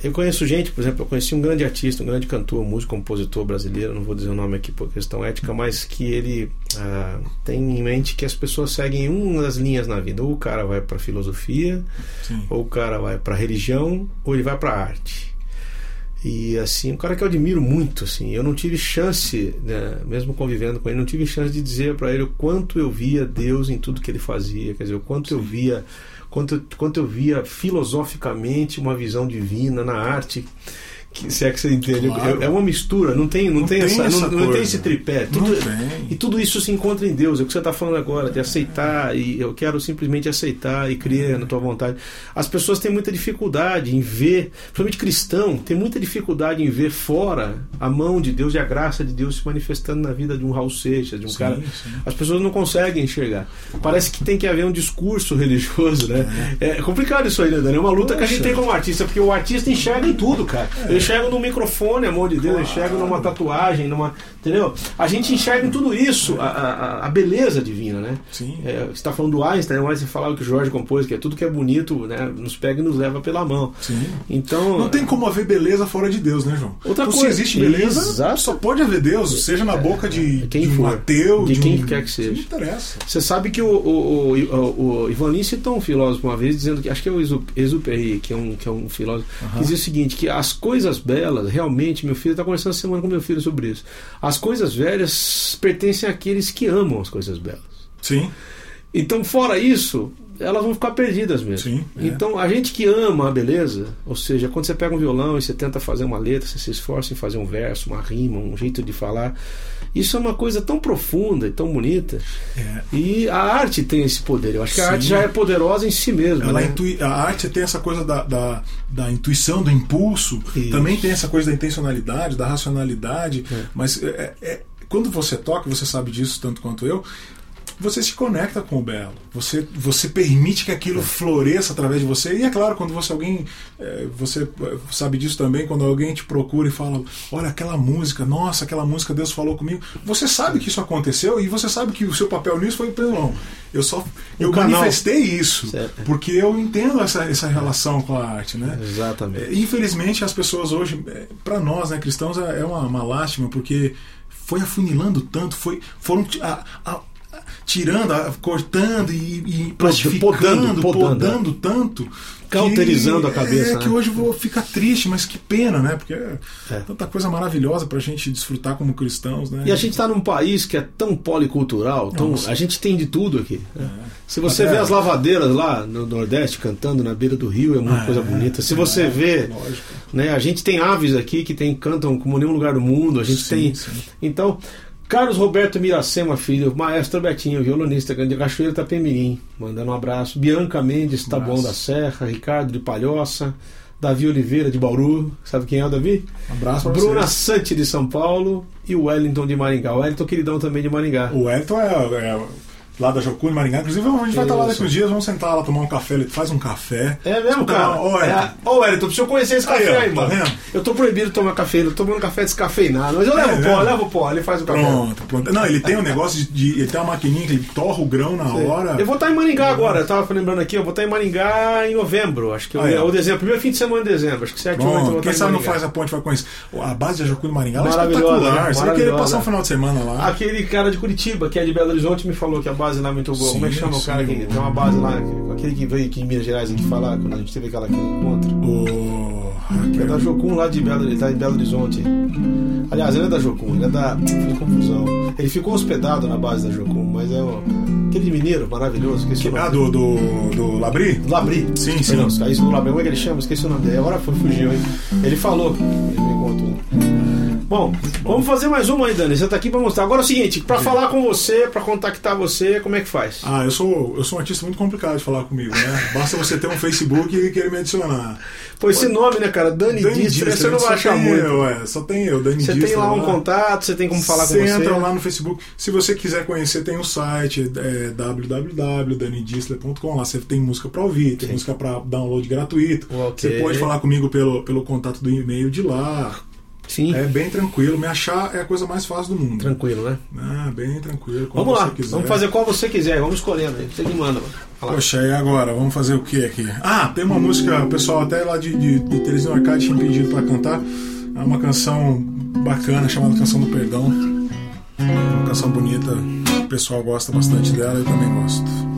eu conheço gente, por exemplo, eu conheci um grande artista, um grande cantor, músico, compositor brasileiro, não vou dizer o nome aqui por questão ética, mas que ele tem em mente que as pessoas seguem uma das linhas na vida, ou o cara vai pra filosofia, sim, ou o cara vai pra religião, ou ele vai pra arte. E assim, um cara que eu admiro muito, assim, eu não tive chance, né, mesmo convivendo com ele, não tive chance de dizer pra ele o quanto eu via Deus em tudo que ele fazia, quer dizer, o quanto, sim, eu via, quanto eu via filosoficamente uma visão divina na arte, que, se é que você entende, claro. É uma mistura, não tem esse tripé, tudo, tem. E tudo isso se encontra em Deus, é o que você está falando agora, de aceitar, e eu quero simplesmente aceitar e crer na tua vontade. As pessoas têm muita dificuldade em ver, principalmente cristão, tem muita dificuldade em ver fora a mão de Deus e a graça de Deus se manifestando na vida de um Raul Seixas, de um cara. Sim. As pessoas não conseguem enxergar, parece que tem que haver um discurso religioso, né? É complicado isso aí, né, Dani? É uma luta que a gente tem como artista, porque o artista enxerga em tudo, cara. Enxergo no microfone, amor de Deus, claro. Enxergo numa tatuagem, entendeu? A gente enxerga em tudo isso a beleza divina, né? Sim. Você está falando do Einstein, o Einstein falava que o Jorge compôs, que é tudo que é bonito, né, nos pega e nos leva pela mão. Sim. Então, não tem como haver beleza fora de Deus, né, João? Outra então, coisa, se existe beleza, exato, só pode haver Deus, seja na boca de um ateu, de quem quer que seja. Não interessa. Você sabe que o Ivan Lins citou um filósofo uma vez, dizendo que, acho que é o Exupéry, que é um filósofo, que dizia o seguinte, que as coisas belas, realmente, meu filho, está conversando essa semana com meu filho sobre isso, as coisas velhas pertencem àqueles que amam as coisas belas. Sim. Então, fora isso, elas vão ficar perdidas mesmo. Sim, é. Então, a gente que ama a beleza, ou seja, quando você pega um violão e você tenta fazer uma letra, você se esforça em fazer um verso, uma rima, um jeito de falar, isso é uma coisa tão profunda e tão bonita. É. E a arte tem esse poder. Eu acho que a, sim, arte já é poderosa em si mesma. Ela, né? A arte tem essa coisa da intuição, do impulso, isso, também tem essa coisa da intencionalidade, da racionalidade, mas quando você toca, você sabe disso tanto quanto eu, você se conecta com o belo, você permite que aquilo floresça através de você. E é claro, quando você sabe disso também, quando alguém te procura e fala, olha, aquela música, Deus falou comigo, você sabe que isso aconteceu e você sabe que o seu papel nisso foi, não, eu manifestei isso, certo, porque eu entendo essa relação com a arte, né? Exatamente. Infelizmente as pessoas hoje, para nós, né, cristãos, é uma lástima, porque foi afunilando tanto, foram tirando, cortando e plastificando, podando tanto, cauterizando a cabeça. É, né? Que hoje vou ficar triste, mas que pena, né? Porque é tanta coisa maravilhosa pra gente desfrutar como cristãos, né? E a gente tá num país que é tão policultural, a gente tem de tudo aqui. Né? É. Se você vê as lavadeiras lá no Nordeste cantando na beira do rio, é uma coisa bonita. Se você vê, né, a gente tem aves aqui que cantam como nenhum lugar do mundo, a gente tem. Sim. Então, Carlos Roberto Miracema Filho, maestro Betinho, violonista, grande Cachoeira Itapemirim, mandando um abraço. Bianca Mendes, Taboão da Serra, Ricardo de Palhoça, Davi Oliveira de Bauru, sabe quem é o Davi? Um abraço pra Bruna você. Sante de São Paulo e o Wellington de Maringá. O Wellington queridão também de Maringá. O Wellington é lá da Jocum, em Maringá. Inclusive, a gente vai estar lá daqui uns dias, vamos sentar lá, tomar um café. Ele faz um café. É mesmo, cara? Ô, Wellington, preciso conhecer esse café aí, mano. Tá, eu tô proibido de tomar café, eu tô tomando café descafeinado. Mas eu levo pó, ele faz o café. Pronto. Não, ele tem um negócio ele tem uma maquininha que ele torra o grão na hora. Eu vou estar em Maringá agora, eu tava lembrando aqui, eu vou estar em Maringá em novembro, acho que ou dezembro, primeiro fim de semana de dezembro, acho que 7 ou 8 eu vou estar. Quem sabe não faz a ponte, vai conhecer. A base da Jocum de Maringá é espetacular. Você vai querer passar um final de semana lá. Aquele cara de Curitiba, que é de Belo Horizonte, me falou que a base lá é muito boa. Sim, como é que chama o cara que tem uma base lá? Aquele que veio aqui em Minas Gerais aqui falar, quando a gente teve aquele encontro. É da Jocum lá de Belo, ele tá em Belo Horizonte. Aliás, ele é da Jocum, ele é da. Fiz confusão. Ele ficou hospedado na base da Jocum, mas é aquele mineiro maravilhoso. Esqueci o nome. Do Labri? Labri. Sim. Não, isso do Labri, como é que ele chama? Esqueci o nome dele. Agora fugiu, hein? Ele falou. Ele me contou. Bom, vamos fazer mais uma aí, Dani. Você tá aqui pra mostrar. Agora é o seguinte, pra falar com você, pra contactar você, como é que faz? Ah, eu sou um artista muito complicado de falar comigo, né? Basta você ter um Facebook e querer me adicionar. Pô, esse nome, né, cara? Dani Distler, você não vai achar muito. Só tem eu, Dani Distler. Você tem lá um contato, você tem como falar com você. Você entra lá no Facebook. Se você quiser conhecer, tem um site, www.danidistler.com. Lá você tem música pra ouvir, tem música pra download gratuito. Okay. Você pode falar comigo pelo contato do e-mail de lá. Sim. É bem tranquilo, me achar é a coisa mais fácil do mundo. Tranquilo, né? Ah, bem tranquilo. Vamos lá, vamos fazer qual você quiser, vamos escolhendo aí, você me manda. Poxa, e agora? Vamos fazer o que aqui? Ah, tem uma música, o pessoal até lá de Teresina Arcade tinha pedido pra cantar. É uma canção bacana chamada Canção do Perdão. Uma canção bonita, o pessoal gosta bastante dela, eu também gosto.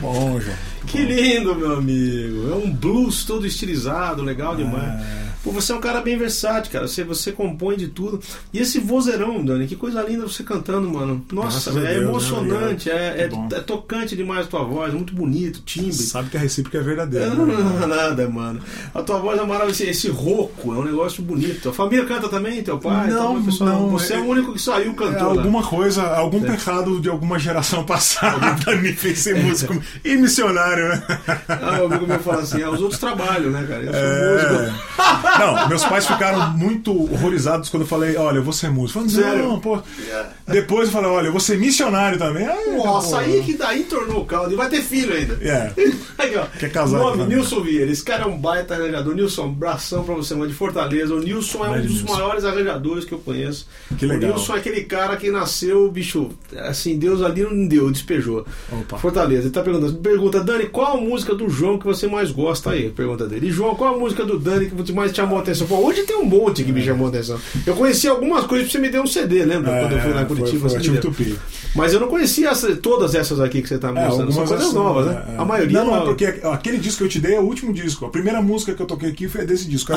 Bom, João. Que lindo, meu amigo. É um blues todo estilizado, legal demais. Pô, você é um cara bem versátil, cara. Você compõe de tudo. E esse vozeirão, Dani, que coisa linda você cantando, mano. Nossa, Deus, é emocionante, né? é tocante demais a tua voz, muito bonito, timbre. Você sabe que a recíproca é verdadeira. É, não, nada, mano. A tua voz é maravilhosa, esse rouco, é um negócio bonito. A família canta também, teu pai? Não, pessoal, não. Você é o único que saiu cantando. Alguma coisa, algum pecado de alguma geração passada me fez ser músico e missionário, né? Ah, o amigo meu fala assim, os outros trabalham, né, cara? Eu sou músico. Não, meus pais ficaram muito horrorizados quando eu falei, olha, eu vou ser músico. Falei, não, pô. Depois eu falei, olha, eu vou ser missionário também. Aí, nossa, aí que daí tornou o caldo. E vai ter filho ainda. Aí, ó. Quer casar? Nome, Nilson Vieira. Esse cara é um baita arranjador. Nilson, um abração pra você, mano, de Fortaleza. O Nilson é um dos maiores arranjadores que eu conheço. Que legal. O Nilson é aquele cara que nasceu, bicho, assim, Deus ali não deu, despejou. Opa. Fortaleza. Ele tá perguntando. Pergunta, Dani, qual a música do João que você mais gosta aí? Pergunta dele. E João, qual a música do Dani que você mais chamou a atenção? Pô, hoje tem um monte que me chamou a atenção. Eu conheci algumas coisas que você me deu um CD, lembra? Quando eu fui lá em Curitiba. Mas eu não conhecia todas essas aqui que você tá mostrando. São coisas novas, né? A maioria. Não, porque aquele disco que eu te dei é o último disco. A primeira música que eu toquei aqui foi desse disco.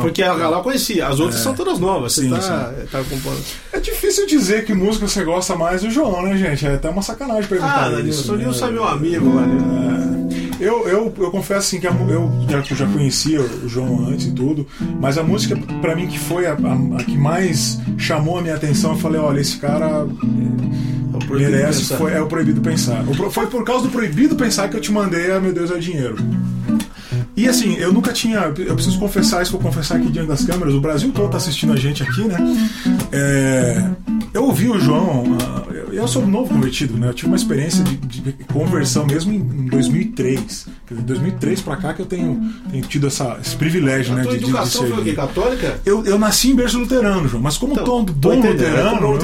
Porque lá eu conhecia. As outras são todas novas. Sim, tá compondo. É difícil dizer que música você gosta mais do João, né, gente? É até uma sacanagem perguntar isso. O Nilson é meu amigo, mano. Eu confesso assim que eu já conhecia o João antes e tudo, mas a música pra mim que foi a que mais chamou a minha atenção, eu falei, olha, esse cara merece, é o Proibido Pensar. Foi por causa do Proibido Pensar que eu te mandei a Meu Deus é Dinheiro. E assim, eu nunca tinha... Eu preciso confessar isso, vou confessar aqui diante das câmeras. O Brasil todo tá assistindo a gente aqui, né? Eu ouvi o João... Eu sou novo convertido, né? Eu tive uma experiência de conversão mesmo em 2003. Quer dizer, 2003 pra cá que eu tenho tido esse privilégio, né? A tua educação foi o quê? Católica? Eu nasci em berço luterano, João. Mas como todo bom luterano...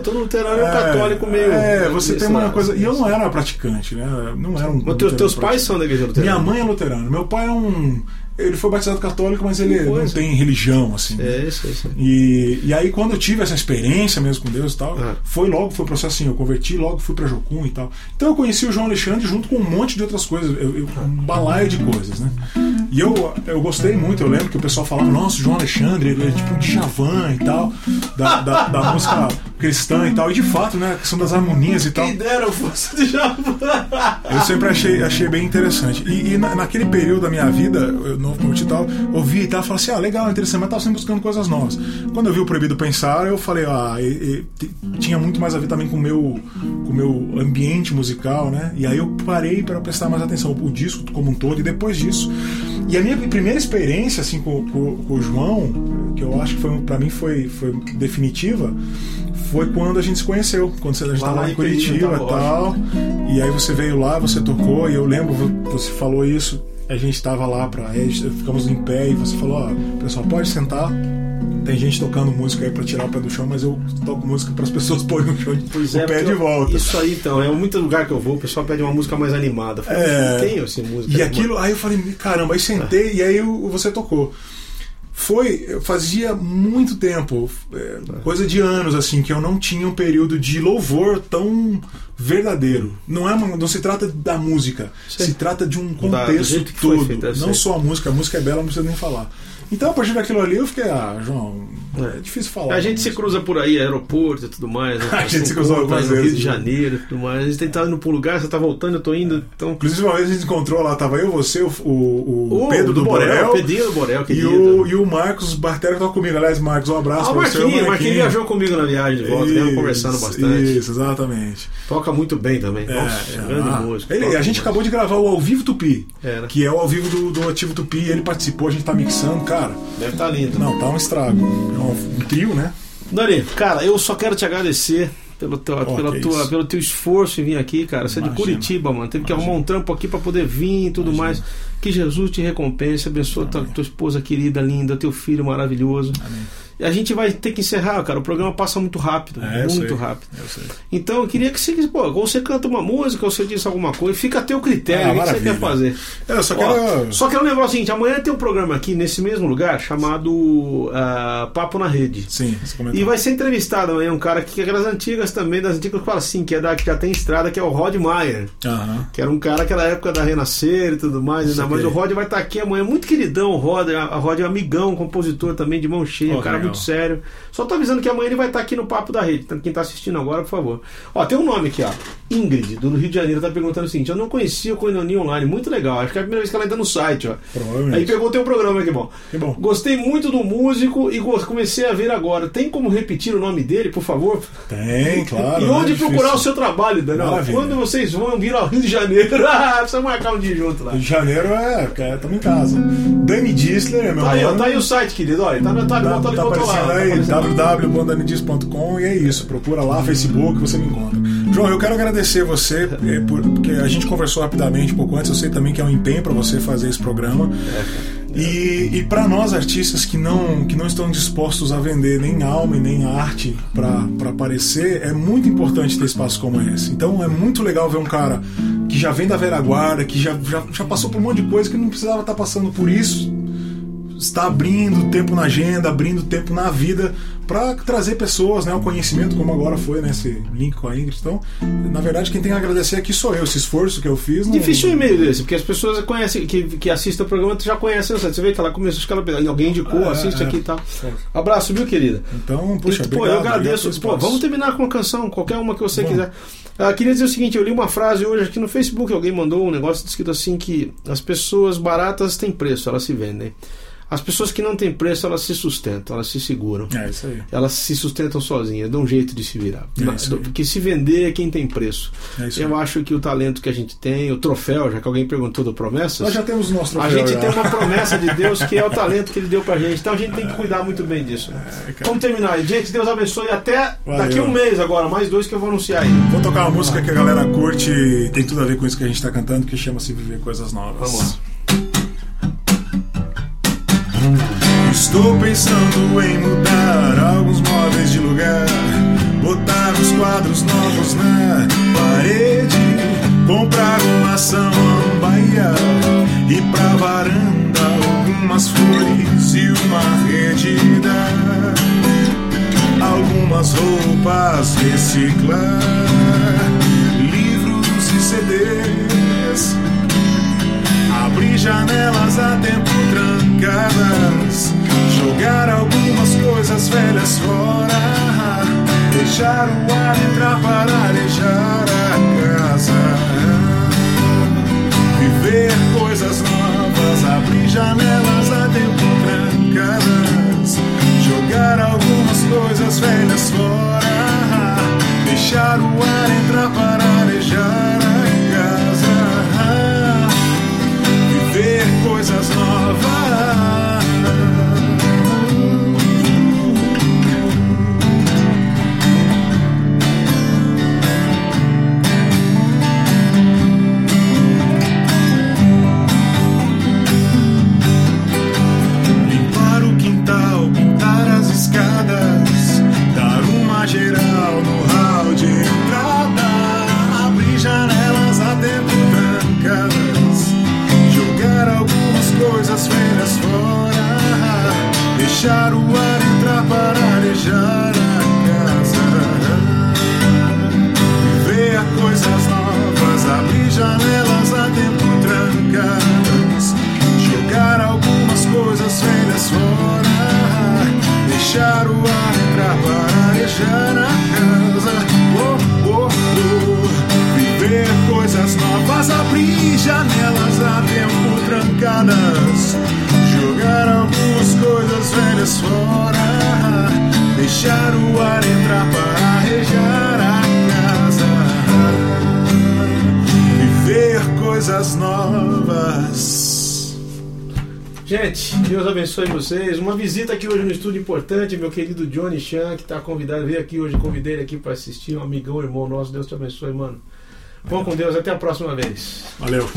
Todo luterano é um católico meio... você tem uma coisa... E eu não era praticante, né? Não era um... Mas teus pais são da igreja luterana? Minha mãe é luterana. Meu pai é ele foi batizado católico, mas ele não tem religião, assim. Isso. E aí, quando eu tive essa experiência mesmo com Deus e tal, foi o processo assim, eu converti, logo fui pra Jocum e tal. Então eu conheci o João Alexandre junto com um monte de outras coisas, um balaio de coisas, né? E eu gostei muito, eu lembro que o pessoal falava, nossa, o João Alexandre, ele é tipo um Djavan e tal, da música cristã e tal, e de fato, né, a questão das harmonias e tal. Quem dera eu fosse o Djavan! Eu sempre achei bem interessante. E naquele período da minha vida, novo convite e tal, ouvi e tal, falei assim, legal, interessante, mas tava sempre buscando coisas novas. Quando eu vi o Proibido Pensar, eu falei, tinha muito mais a ver também com o meu ambiente musical, né? E aí eu parei para prestar mais atenção o disco como um todo, e depois disso. E a minha primeira experiência, assim, com o João, que eu acho que foi, pra mim, foi definitiva, foi quando a gente se conheceu, quando a gente estava lá em Curitiba e tal, e aí você veio lá, você tocou, e eu lembro, você falou isso, a gente estava lá ficamos em pé e você falou, pessoal, pode sentar, tem gente tocando música aí pra tirar o pé do chão, mas eu toco música pras pessoas pôr no chão o pé de volta. Isso aí, então, é muito lugar que eu vou, o pessoal pede uma música mais animada. Eu falei, não tenho essa música. E aquilo, aí eu falei, caramba, aí sentei e aí você tocou. Fazia muito tempo, coisa de anos, assim, que eu não tinha um período de louvor tão verdadeiro. Não se trata da música, se trata de um contexto todo. Não só a música é bela, não precisa nem falar. Então, a partir daquilo ali, eu fiquei, João, é difícil falar. A gente se cruza por aí, aeroporto e tudo mais. Né? A gente se cruzou algumas vezes. Rio de Janeiro e tudo mais. A gente tá indo pro lugar, você tá voltando, eu tô indo. Então... Inclusive, uma vez a gente encontrou lá, tava eu, você, o Pedro do Borel. O Pedrinho do Borel, que e o Marcos Bartero que tava comigo. Aliás, Marcos, um abraço pra você. O Marquinhos viajou comigo na viagem de volta, né? Conversando bastante. Isso, exatamente. Toca muito bem também. Nossa, grande música. A gente acabou de gravar o Ao Vivo Tupi, que é o Ao Vivo do Ativo Tupi. Ele participou, a gente tá mixando, cara. Deve estar lindo. Não, tá um estrago. É um trio, né? Dani, cara, eu só quero te agradecer pelo teu esforço em vir aqui, cara. Você é de Curitiba, mano. Teve que arrumar um trampo aqui pra poder vir e tudo mais. Que Jesus te recompense, abençoa tua esposa querida, linda, teu filho maravilhoso. Amém. A gente vai ter que encerrar, cara. O programa passa muito rápido. Muito rápido. Eu sei. Então eu queria que você, pô, ou você canta uma música, ou você diz alguma coisa, fica a teu critério. O que você quer fazer? Eu só quero. Só quero lembrar o seguinte: amanhã tem um programa aqui nesse mesmo lugar chamado Papo na Rede. Sim, você comentou. E vai ser entrevistado amanhã um cara que é das antigas também, das antigas que fala assim, que é da que já tem estrada, que é o Rod Maier. Uhum. Que era um cara que era da época da Renascer e tudo mais. Ainda mais. O Rod vai estar aqui amanhã, muito queridão, o Rod. A Rod é um amigão, compositor também, de mão cheia, um cara muito sério. Só tô avisando que amanhã ele vai estar aqui no Papo da Rede. Então, quem tá assistindo agora, por favor. Ó, tem um nome aqui, ó. Ingrid, do Rio de Janeiro, tá perguntando o seguinte: eu não conhecia o Coinonia Online, muito legal. Acho que é a primeira vez que ela entra no site, ó. Provavelmente. Aí pegou o teu programa, que bom. Que bom. Gostei muito do músico e comecei a ver agora. Tem como repetir o nome dele, por favor? Tem, claro. E onde procurar o seu trabalho, Daniel? Quando vocês vão vir ao Rio de Janeiro, precisa marcar um dia junto lá. Rio de Janeiro estamos em casa. Dani Distler é meu nome. Tá aí o site, querido, olha. Tá aparecendo aí, www.danidistler.com, e é isso. Procura lá, Facebook, você me encontra. João, eu quero agradecer você, porque a gente conversou rapidamente um pouco antes. Eu sei também que é um empenho para você fazer esse programa. E para nós artistas que não estão dispostos a vender nem alma e nem arte para aparecer, é muito importante ter espaço como esse. Então é muito legal ver um cara que já vem da velha guarda, que já passou por um monte de coisa, que não precisava estar passando por isso, está abrindo tempo na agenda, abrindo tempo na vida para trazer pessoas, né, o conhecimento, como agora foi nesse link com a Ingrid. Então, na verdade, quem tem a agradecer aqui sou eu, esse esforço que eu fiz. Difícil um e-mail desse, porque as pessoas conhecem, que assistem o programa já conhecem, você vê que ela começou, acho que ela, alguém indicou, assiste aqui e tal. Abraço, viu, querida? Então, puxa, obrigado, eu agradeço. Pô, vamos terminar com uma canção, qualquer uma que você quiser. Queria dizer o seguinte: eu li uma frase hoje aqui no Facebook, alguém mandou um negócio escrito assim, que as pessoas baratas têm preço, elas se vendem. As pessoas que não têm preço, elas se sustentam, elas se seguram. É isso aí. Elas se sustentam sozinhas, dão um jeito de se virar. Porque se vender é quem tem preço. É isso. Eu acho que o talento que a gente tem, o troféu, já que alguém perguntou do Promessas... Nós já temos o nosso troféu. A gente tem uma promessa de Deus, que é o talento que ele deu pra gente. Então a gente tem que cuidar muito bem disso. Vamos terminar. Gente, Deus abençoe. Até daqui um mês agora, mais dois que eu vou anunciar aí. Vou tocar uma música que a galera curte e tem tudo a ver com isso que a gente tá cantando, que chama-se Viver Coisas Novas. Vamos lá. Estou pensando em mudar alguns móveis de lugar, botar uns quadros novos na parede, comprar uma samambaia e pra varanda algumas flores e uma redida, algumas roupas reciclar, livros e CDs, abrir janelas a tempo trancadas, jogar algumas coisas velhas fora, deixar o ar entrar para arejar a casa, viver coisas novas, abrir janelas a tempo trancadas, jogar algumas coisas velhas fora, deixar o ar entrar para arejar a casa, viver coisas novas. Coisas velhas fora, deixar o ar entrar para arejar a casa, viver coisas novas, abrir janelas a tempo trancadas, jogar algumas coisas velhas fora, deixar o ar entrar para arejar a casa, viver coisas novas, abrir janelas a tempo trancadas, jogar algumas coisas velhas fora, deixar o ar entrar para arejar a casa, viver coisas novas. Gente, Deus abençoe vocês. Uma visita aqui hoje no estúdio importante, meu querido Johnny Chan, que está convidado, veio aqui hoje, convidei ele aqui para assistir, um amigão, irmão nosso. Deus te abençoe, mano. Vamos com Deus, até a próxima vez. Valeu.